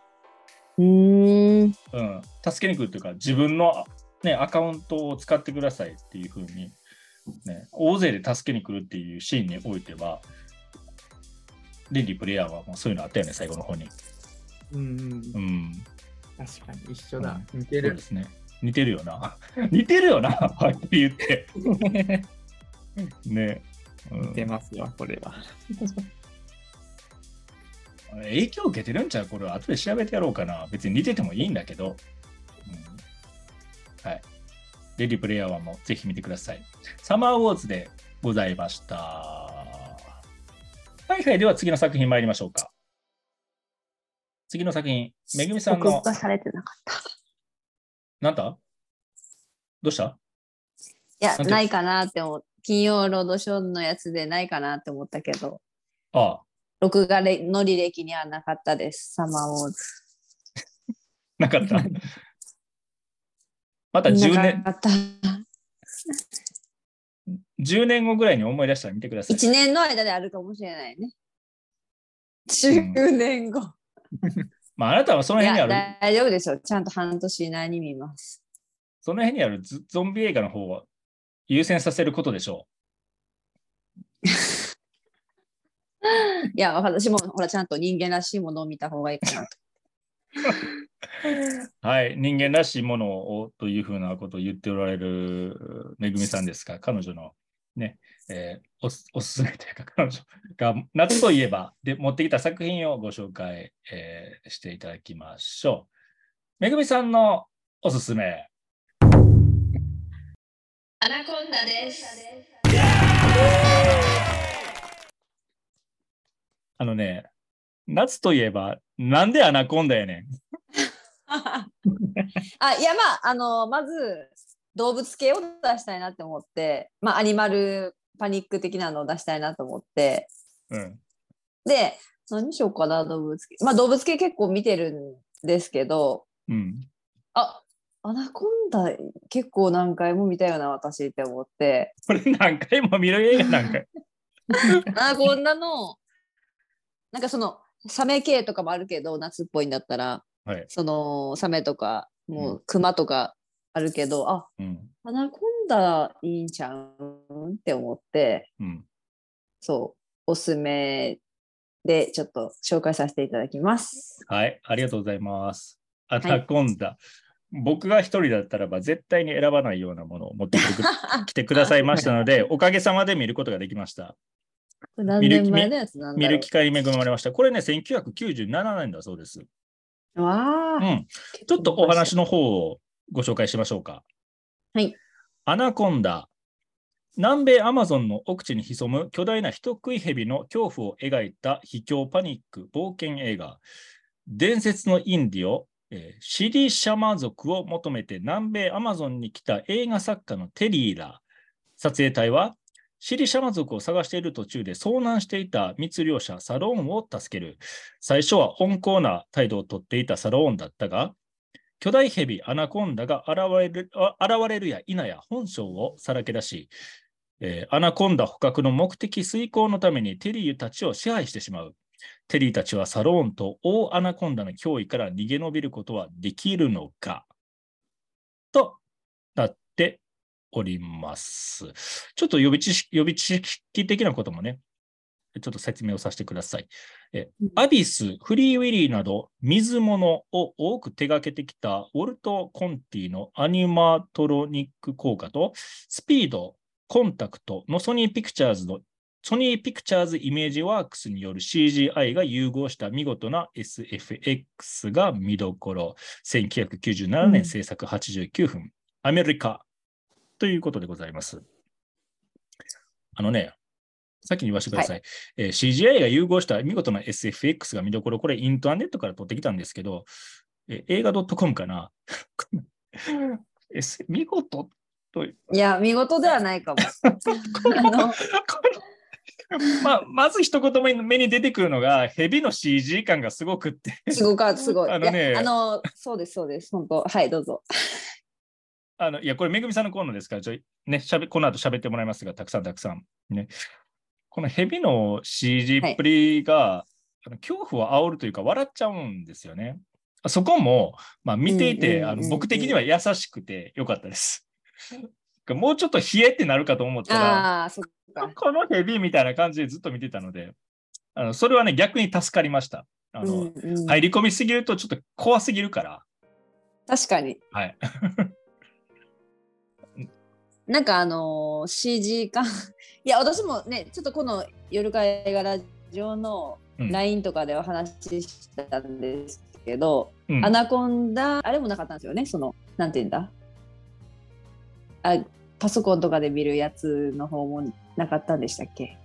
助けに来るというか、自分の、ね、アカウントを使ってくださいっていう風に、ね、大勢で助けに来るっていうシーンにおいては、でリプレイヤーはもうそういうのあったよね、最後の方に。うんうん、うん、確かに一緒だ、うん、似てる。そうですね、似てるよな似てるよなはっきり言ってね、うん、似てますよこれは影響受けてるんちゃう、これは後で調べてやろうかな。別に似ててもいいんだけど、うん、はい。でリプレイヤーはもうぜひ見てください。サマーウォーズでございました。はいはい、では次の作品参りましょうか。次の作品、めぐみさんの録画されてなかったなんだ、どうした、いや ないかなって思う。金曜ロードショーのやつでないかなって思ったけど、ああ、録画の履歴にはなかったです。サマーウォーズなかったまた10年、なかった10年後ぐらいに思い出したら見てください。1年の間であるかもしれないね、10年後、うん、まああなたはその辺にある、大丈夫ですよ、ちゃんと半年以内に見ます。その辺にあるゾンビ映画の方は優先させることでしょういや私もほらちゃんと人間らしいものを見た方がいいかなとはい、人間らしいものをというふうなことを言っておられるめぐみさんですが、彼女のね、おすすめというか彼女が夏といえばで持ってきた作品をご紹介、していただきましょう。めぐみさんのおすすめ、アナコンダです。あのね、夏といえばなんでアナコンダやねんあ、いや、まあ、まず動物系を出したいなって思って、まあ、アニマルパニック的なのを出したいなと思って、うん、で何しようかな、動物系、まあ、動物系結構見てるんですけど、うん、あ、アナコンダ結構何回も見たよな私って思って、これ何回も見る映画なんかアナコンダのなんかそのサメ系とかもあるけど夏っぽいんだったら、はい、そのサメとかもうクマとかあるけど、うん、あ、うん、アナコンダいいんちゃうんって思って、うん、そうおすすめでちょっと紹介させていただきます。はい、ありがとうございます。アナコンダ、はい、僕が一人だったらば絶対に選ばないようなものを持ってきてくださいましたのでおかげさまで見ることができました。何年前のやつなんだろう。見る機会に恵まれました。これね、1997年だそうです。わー、うん、ちょっとお話の方をご紹介しましょうか。はい。アナコンダ、南米アマゾンの奥地に潜む巨大な人食い蛇の恐怖を描いた秘境パニック冒険映画。伝説のインディオ、シリシャマ族を求めて南米アマゾンに来た映画作家のテリーラ。撮影隊はシリシャマ族を探している途中で遭難していた密猟者サローンを助ける。最初は温厚な態度をとっていたサローンだったが、巨大ヘビアナコンダが現れるや否や本性をさらけ出し、アナコンダ捕獲の目的遂行のためにテリーたちを支配してしまう。テリーたちはサローンと大アナコンダの脅威から逃げ延びることはできるのかとなっております。ちょっと予備知識的なこともね、ちょっと説明をさせてください。アビス、フリーウィリーなど水物を多く手掛けてきたウォルト・コンティのアニマトロニック効果とスピード、コンタクトのソニーピクチャーズイメージワークスによる CGI が融合した見事な SFX が見どころ。1997年制作89分、うん、アメリカということでございます。あのね、さっきに言わせてください、はい、CGI が融合した見事な SFX が見どころ、これインターネットから取ってきたんですけど、映画 .com かな見事という。いや、見事ではないかも。まず一言目に出てくるのが、ヘビの CG 感がすごくって。すごい。あのね、そうです、本当。はい、どうぞ。いや、これめぐみさんのコーナーですから、ね、この後喋ってもらいますが、たくさん、ね、このヘビの CG っぷりが、はい、恐怖を煽るというか笑っちゃうんですよね。そこも、まあ、見ていて、僕的には優しくてよかったですもうちょっと冷えってなるかと思ったら、このヘビみたいな感じでずっと見てたので、それはね、逆に助かりました。うんうん、入り込みすぎるとちょっと怖すぎるから。確かに。はい。なんかCG 感いや私もねちょっとこの夜会がラジオの LINE とかでお話ししたんですけど、うん、アナコンダあれもなかったんですよね、そのなんていうんだパソコンとかで見るやつの方もなかったんでしたっけ？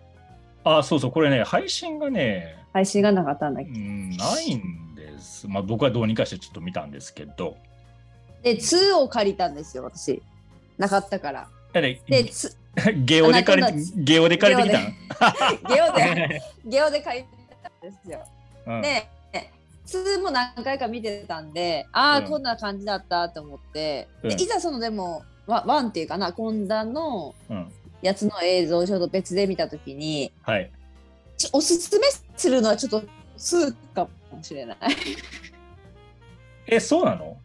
あ、そうそう、これね配信がなかったんだっけ？ないんです。まあ僕はどうにかしてちょっと見たんですけど。で2を借りたんですよ私。なかったから。でゲオで借りてきたの。ゲオで借りてきたんですよ。うん、で2も何回か見てたんで、ああ、うん、こんな感じだったと思って、うん、いざそのでも1っていうかな、コンダのやつの映像をちょっと別で見たときに、うん、はい、おすすめするのはちょっと2かもしれない。え、そうなの？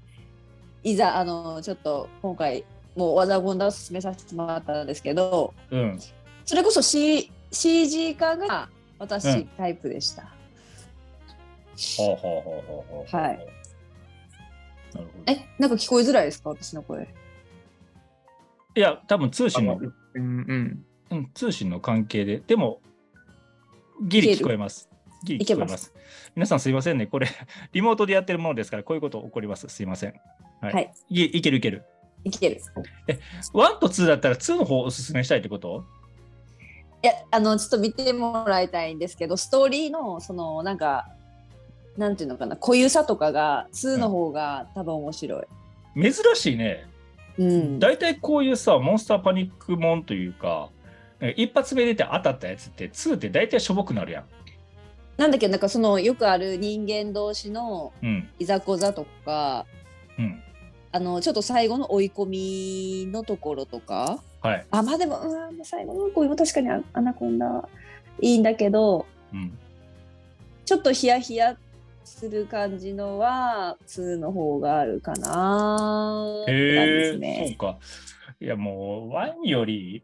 いざちょっと今回もうわざごんだを進めさせてもらったんですけど、うん、それこそ、CG 化が私、うん、タイプでした。ほうほうほうほうほう。はい。なるほど。なんか聞こえづらいですか私の声？いや、多分通信の関係で、でもギリ聞こえます。ギリ聞こえます。皆さんすいませんね、これリモートでやってるものですからこういうこと起こります。すいません。はい。はい、いける。生きてる。1と2だったら2の方をおすすめしたいってこと？いや、ちょっと見てもらいたいんですけど、ストーリーのそのなんかなんていうのかな、濃ゆさとかが2の方が多分面白い。うん、珍しいね。うん。だいたいこういうさモンスターパニックもんというか、一発目出て当たったやつって2ってだいたいしょぼくなるやん。なんだっけ、なんかそのよくある人間同士のいざこざとか。うん。うんちょっと最後の追い込みのところとか、はい、あ、まあでも最後の追い込みも確かにアナコンダいいんだけど、うん、ちょっとヒヤヒヤする感じのは2の方があるかな。へえ、ね、そうか。いやもう1より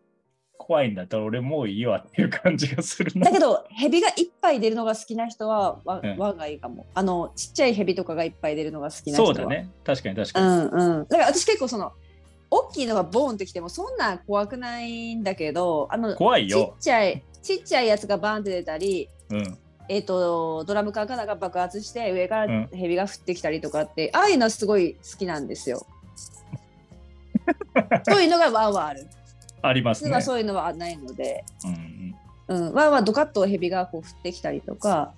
怖いんだったら俺もういいわっていう感じがするな。だけどヘビがいっぱい出るのが好きな人は1がいいかも。ちっちゃいヘビとかがいっぱい出るのが好きな人は。そうだね、確かに、うんうん、だから私結構その大きいのがボーンってきてもそんな怖くないんだけど、怖いよ。ちっちゃいやつがバーンって出たり、うん、ドラム缶かなんか爆発して上からヘビが降ってきたりとかって、うん、ああいうのすごい好きなんですよ。そういうのが1はある。ありますね。今そういうのはないので、うん、はドカッとヘビがこう降ってきたりとか、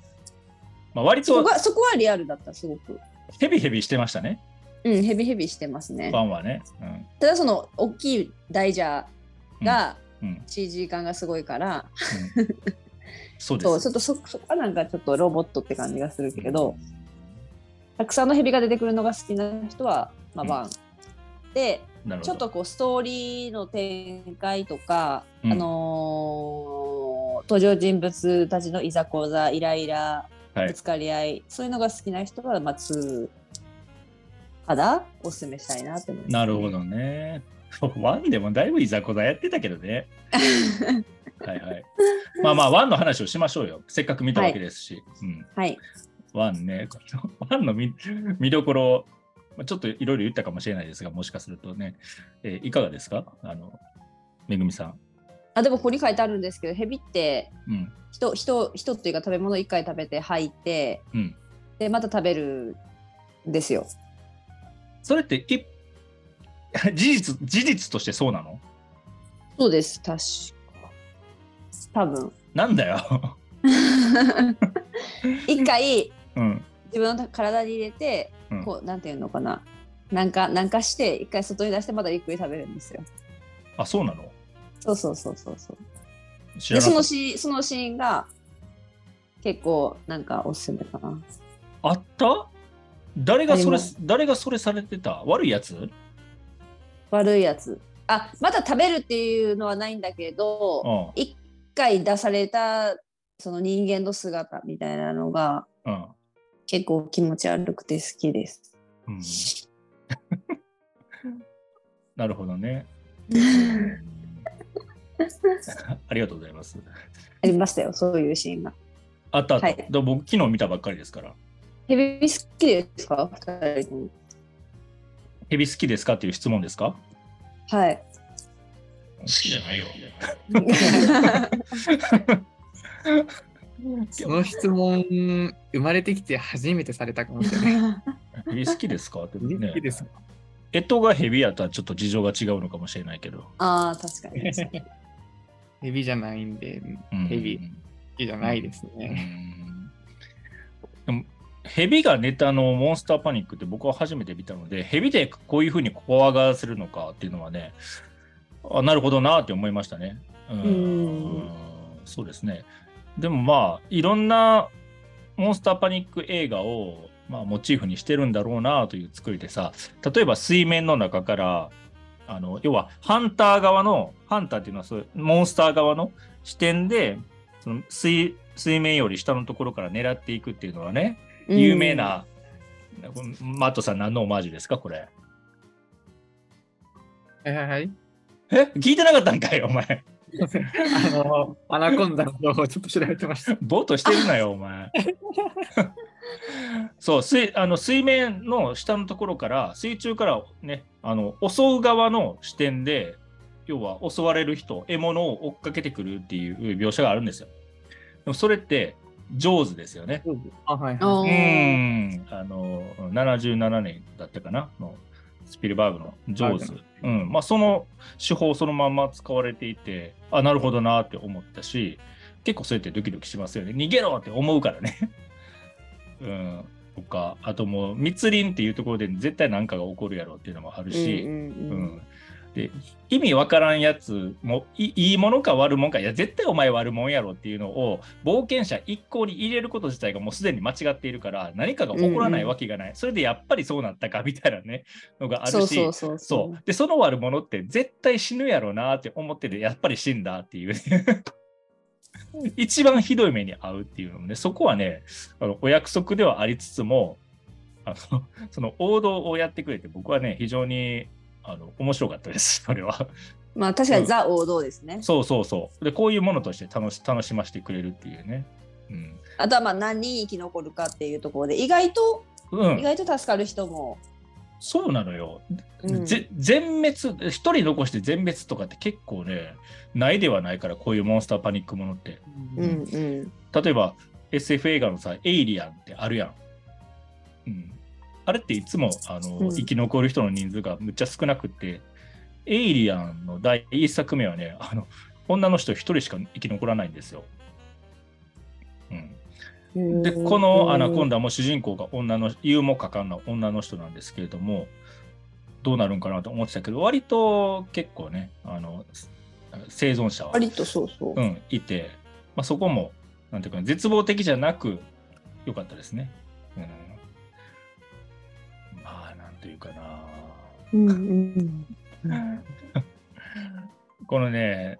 まあ、割とそこはリアルだった。すごくヘビヘビしてましたね。うん、ヘビしてますね。ワンはね、うん、ただその大きいダイジャーが CG 感がすごいから、うんうん、そうです。ちょっとそこはなんかちょっとロボットって感じがするけど、たくさんのヘビが出てくるのが好きな人はまあワン、うん、でちょっとこうストーリーの展開とか、うん、登場人物たちのいざこざ、イライラ、ぶつかり合い、はい、そういうのが好きな人はまあ2からおすすめしたいなって思います、ね。なるほどね。1でもだいぶいざこざやってたけどね。はいはい。まあまあ1の話をしましょうよ。せっかく見たわけですし。はい。うん、はい、1ね。1の 見どころ。ちょっといろいろ言ったかもしれないですが、もしかするとね、いかがですか、めぐみさん。あ、でもここに書いてあるんですけど、ヘビって、うん、人っていうか食べ物1回食べて吐いて、うん、でまた食べるんですよ。それって事実としてそうなの？そうです、確か。多分。なんだよ。1回、うん、自分の体に入れて。こうなんていうのかな、なんかして一回外に出してまたゆっくり食べるんですよ。あ、そうなの？そう。でそのシーンが結構なんかおすすめかな。あった？誰がそれされてた？悪いやつ。あ、また食べるっていうのはないんだけど、一回出されたその人間の姿みたいなのが。うん。結構気持ち悪くて好きです、うん、なるほどね。ありがとうございます。ありましたよ、そういうシーンが。あったあった、はい、僕昨日見たばっかりですから。ヘビ好きですか？2人ヘビ好きですかっていう質問ですか？はい、好きじゃないよその質問生まれてきて初めてされたかもしれないヘビ好きですかってね。ヘビ好きですか？エトがヘビやとはちょっと事情が違うのかもしれないけど。ああ、確かにヘビじゃないんで、ヘビ好きじゃないですね。でもヘビがネタのモンスターパニックって僕は初めて見たので、ヘビでこういう風に怖がらせるのかっていうのはね、あ、なるほどなって思いましたね。そうですね。でもまあいろんなモンスターパニック映画を、まあ、モチーフにしてるんだろうなという作りでさ、例えば水面の中から要はハンター側の、ハンターっていうのはそういうモンスター側の視点でその 水面より下のところから狙っていくっていうのはね、有名な、マットさん何のオマージュですかこれ？はいはいはい。聞いてなかったんかいお前アナコンダの情報ちょっと調べてました。ボートしてるなよお前そう、水面の下のところから、水中からね、襲う側の視点で、要は襲われる人、獲物を追っかけてくるっていう描写があるんですよ。でもそれって上手ですよね。あ、はいはい、77年だったかなのスピルバーグのジョーズ、まあ、その手法そのまま使われていて、あ、なるほどなって思ったし、結構そうやってドキドキしますよね。逃げろって思うからねとか、あともう密林っていうところで絶対何かが起こるやろっていうのもあるし、で意味わからんやつも、 いいものか悪もんか、いや絶対お前悪もんやろっていうのを冒険者一行に入れること自体がもうすでに間違っているから、何かが起こらないわけがない、それでやっぱりそうなったかみたいなねのがあるし、そうで、その悪者って絶対死ぬやろなって思ってて、やっぱり死んだっていう一番ひどい目に遭うっていうのもね、そこはね、お約束ではありつつも、その王道をやってくれて、僕はね非常に面白かったですそれは。まあ確かにザ王道ですね、そうそうそう。でこういうものとして楽しませてくれるっていうね、あとはまあ何人生き残るかっていうところで、意外と助かる人も。そうなのよ、全滅、一人残して全滅とかって結構ねないではないから、こういうモンスターパニックものって、例えば SF 映画のさ、エイリアンってあるやん、あれっていつも生き残る人の人数がむっちゃ少なくって、エイリアンの第1作目はね、女の人1人しか生き残らないんですよ。でこのアナコンダも主人公が勇も果敢な女の人なんですけれども、どうなるんかなと思ってたけど、割と結構ね生存者は割といて、まあ、そこもなんていうか絶望的じゃなく良かったですね。というかな、このね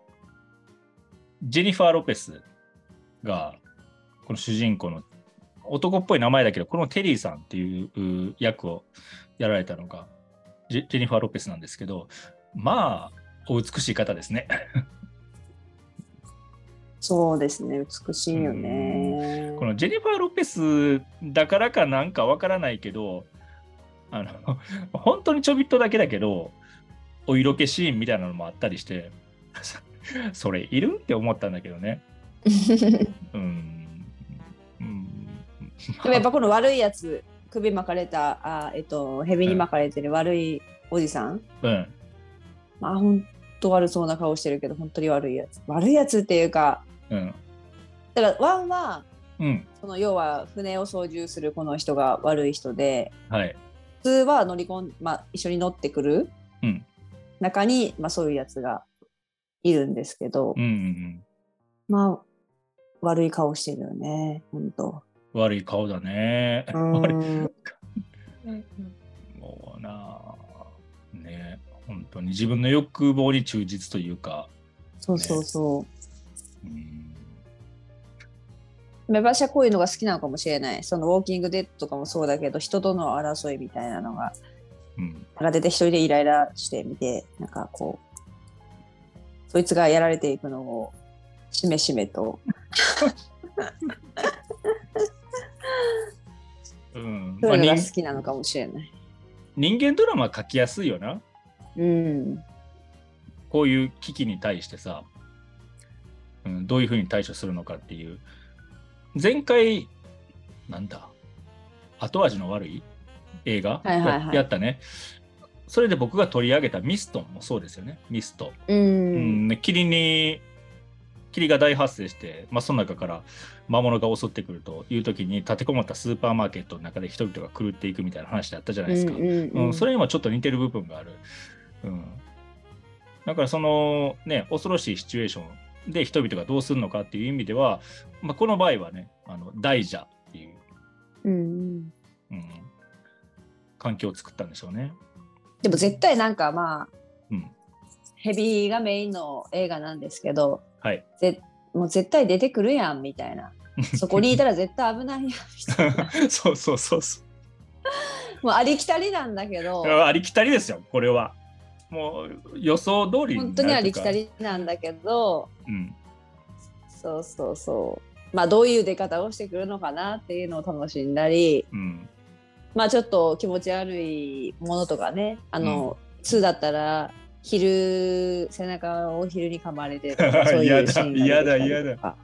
ジェニファー・ロペスがこの主人公の男っぽい名前だけど、このテリーさんっていう役をやられたのがジェニファー・ロペスなんですけど、まあお美しい方ですねそうですね、美しいよね。このジェニファー・ロペスだからかなんかわからないけど、本当にちょびっとだけだけどお色気シーンみたいなのもあったりしてそれいるって思ったんだけどねでもやっぱこの悪いやつ、首巻かれた蛇に巻かれてる悪いおじさん、まあ本当悪そうな顔してるけど、本当に悪いやつっていうか、だからワンは、その要は船を操縦するこの人が悪い人で、普通は一緒に乗ってくる中に、そういうやつがいるんですけど、まあ悪い顔してるよね。本当悪い顔だねもうなね、本当に自分の欲望に忠実というか、そうそうそう、私はこういうのが好きなのかもしれない。そのウォーキングデッドとかもそうだけど、人との争いみたいなのが、出て一人でイライラしてみて、なんかこうそいつがやられていくのをしめしめとうん、それが好きなのかもしれない。人間ドラマ書きやすいよな。うん。こういう危機に対してさ、うん、どういうふうに対処するのかっていう。前回なんだ後味の悪い映画、はいはいはい、やったね。それで僕が取り上げたミストもそうですよね。ミスト。うん。霧が大発生して、まあ、その中から魔物が襲ってくるという時に立てこもったスーパーマーケットの中で人々が狂っていくみたいな話だったじゃないですか、うんうんうんうん、それにもちょっと似てる部分がある、うん、だからそのね恐ろしいシチュエーションで人々がどうするのかっていう意味では、まあ、この場合はね大蛇っていう、うんうん、環境を作ったんでしょうね。でも絶対なんかまあ、うん、ヘビーがメインの映画なんですけど、はい、もう絶対出てくるやんみたいなそこにいたら絶対危ないやんみたいなそうそうそうそうもうありきたりなんだけどありきたりですよこれはもう予想通りになるとか本当にありきたりなんだけど、うん、そうそうそうまあどういう出方をしてくるのかなっていうのを楽しんだり、うん、まあちょっと気持ち悪いものとかね2だったら背中を昼に噛まれてそういうシーンが出てきたりとか嫌だ嫌だ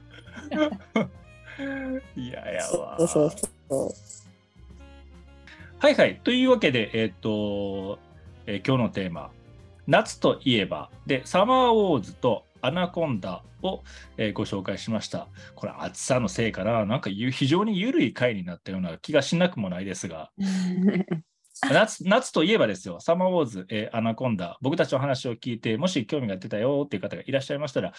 嫌やわそうそうそうはいはいというわけで今日のテーマ夏といえばでサマーウォーズとアナコンダを、ご紹介しました。これ暑さのせいかななんか非常に緩い回になったような気がしなくもないですが夏といえばですよ、サマーウォーズ、アナコンダ、僕たちの話を聞いて、もし興味が出たよっていう方がいらっしゃいましたら、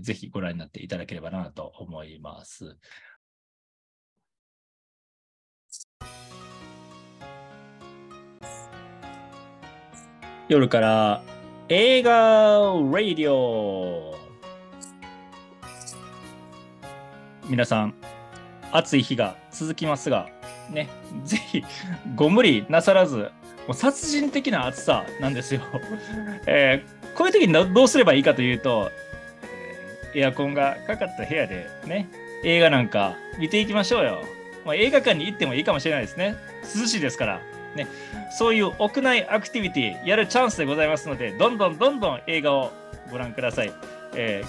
ぜひご覧になっていただければなと思います。夜から映画ラディオ。皆さん、暑い日が続きますが、ね、ぜひご無理なさらずもう殺人的な暑さなんですよ、こういう時にどうすればいいかというとエアコンがかかった部屋でね映画なんか見ていきましょうよ、まあ、映画館に行ってもいいかもしれないですね。涼しいですから、ね、そういう屋内アクティビティやるチャンスでございますのでどんどんどんどん映画をご覧ください、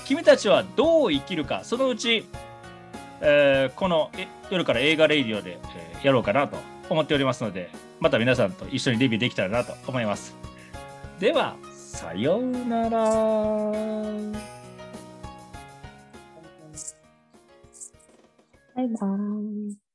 君たちはどう生きるかそのうちこの夜から映画レディオで、やろうかなと思っておりますのでまた皆さんと一緒にレビューできたらなと思います。ではさようならバイバイ。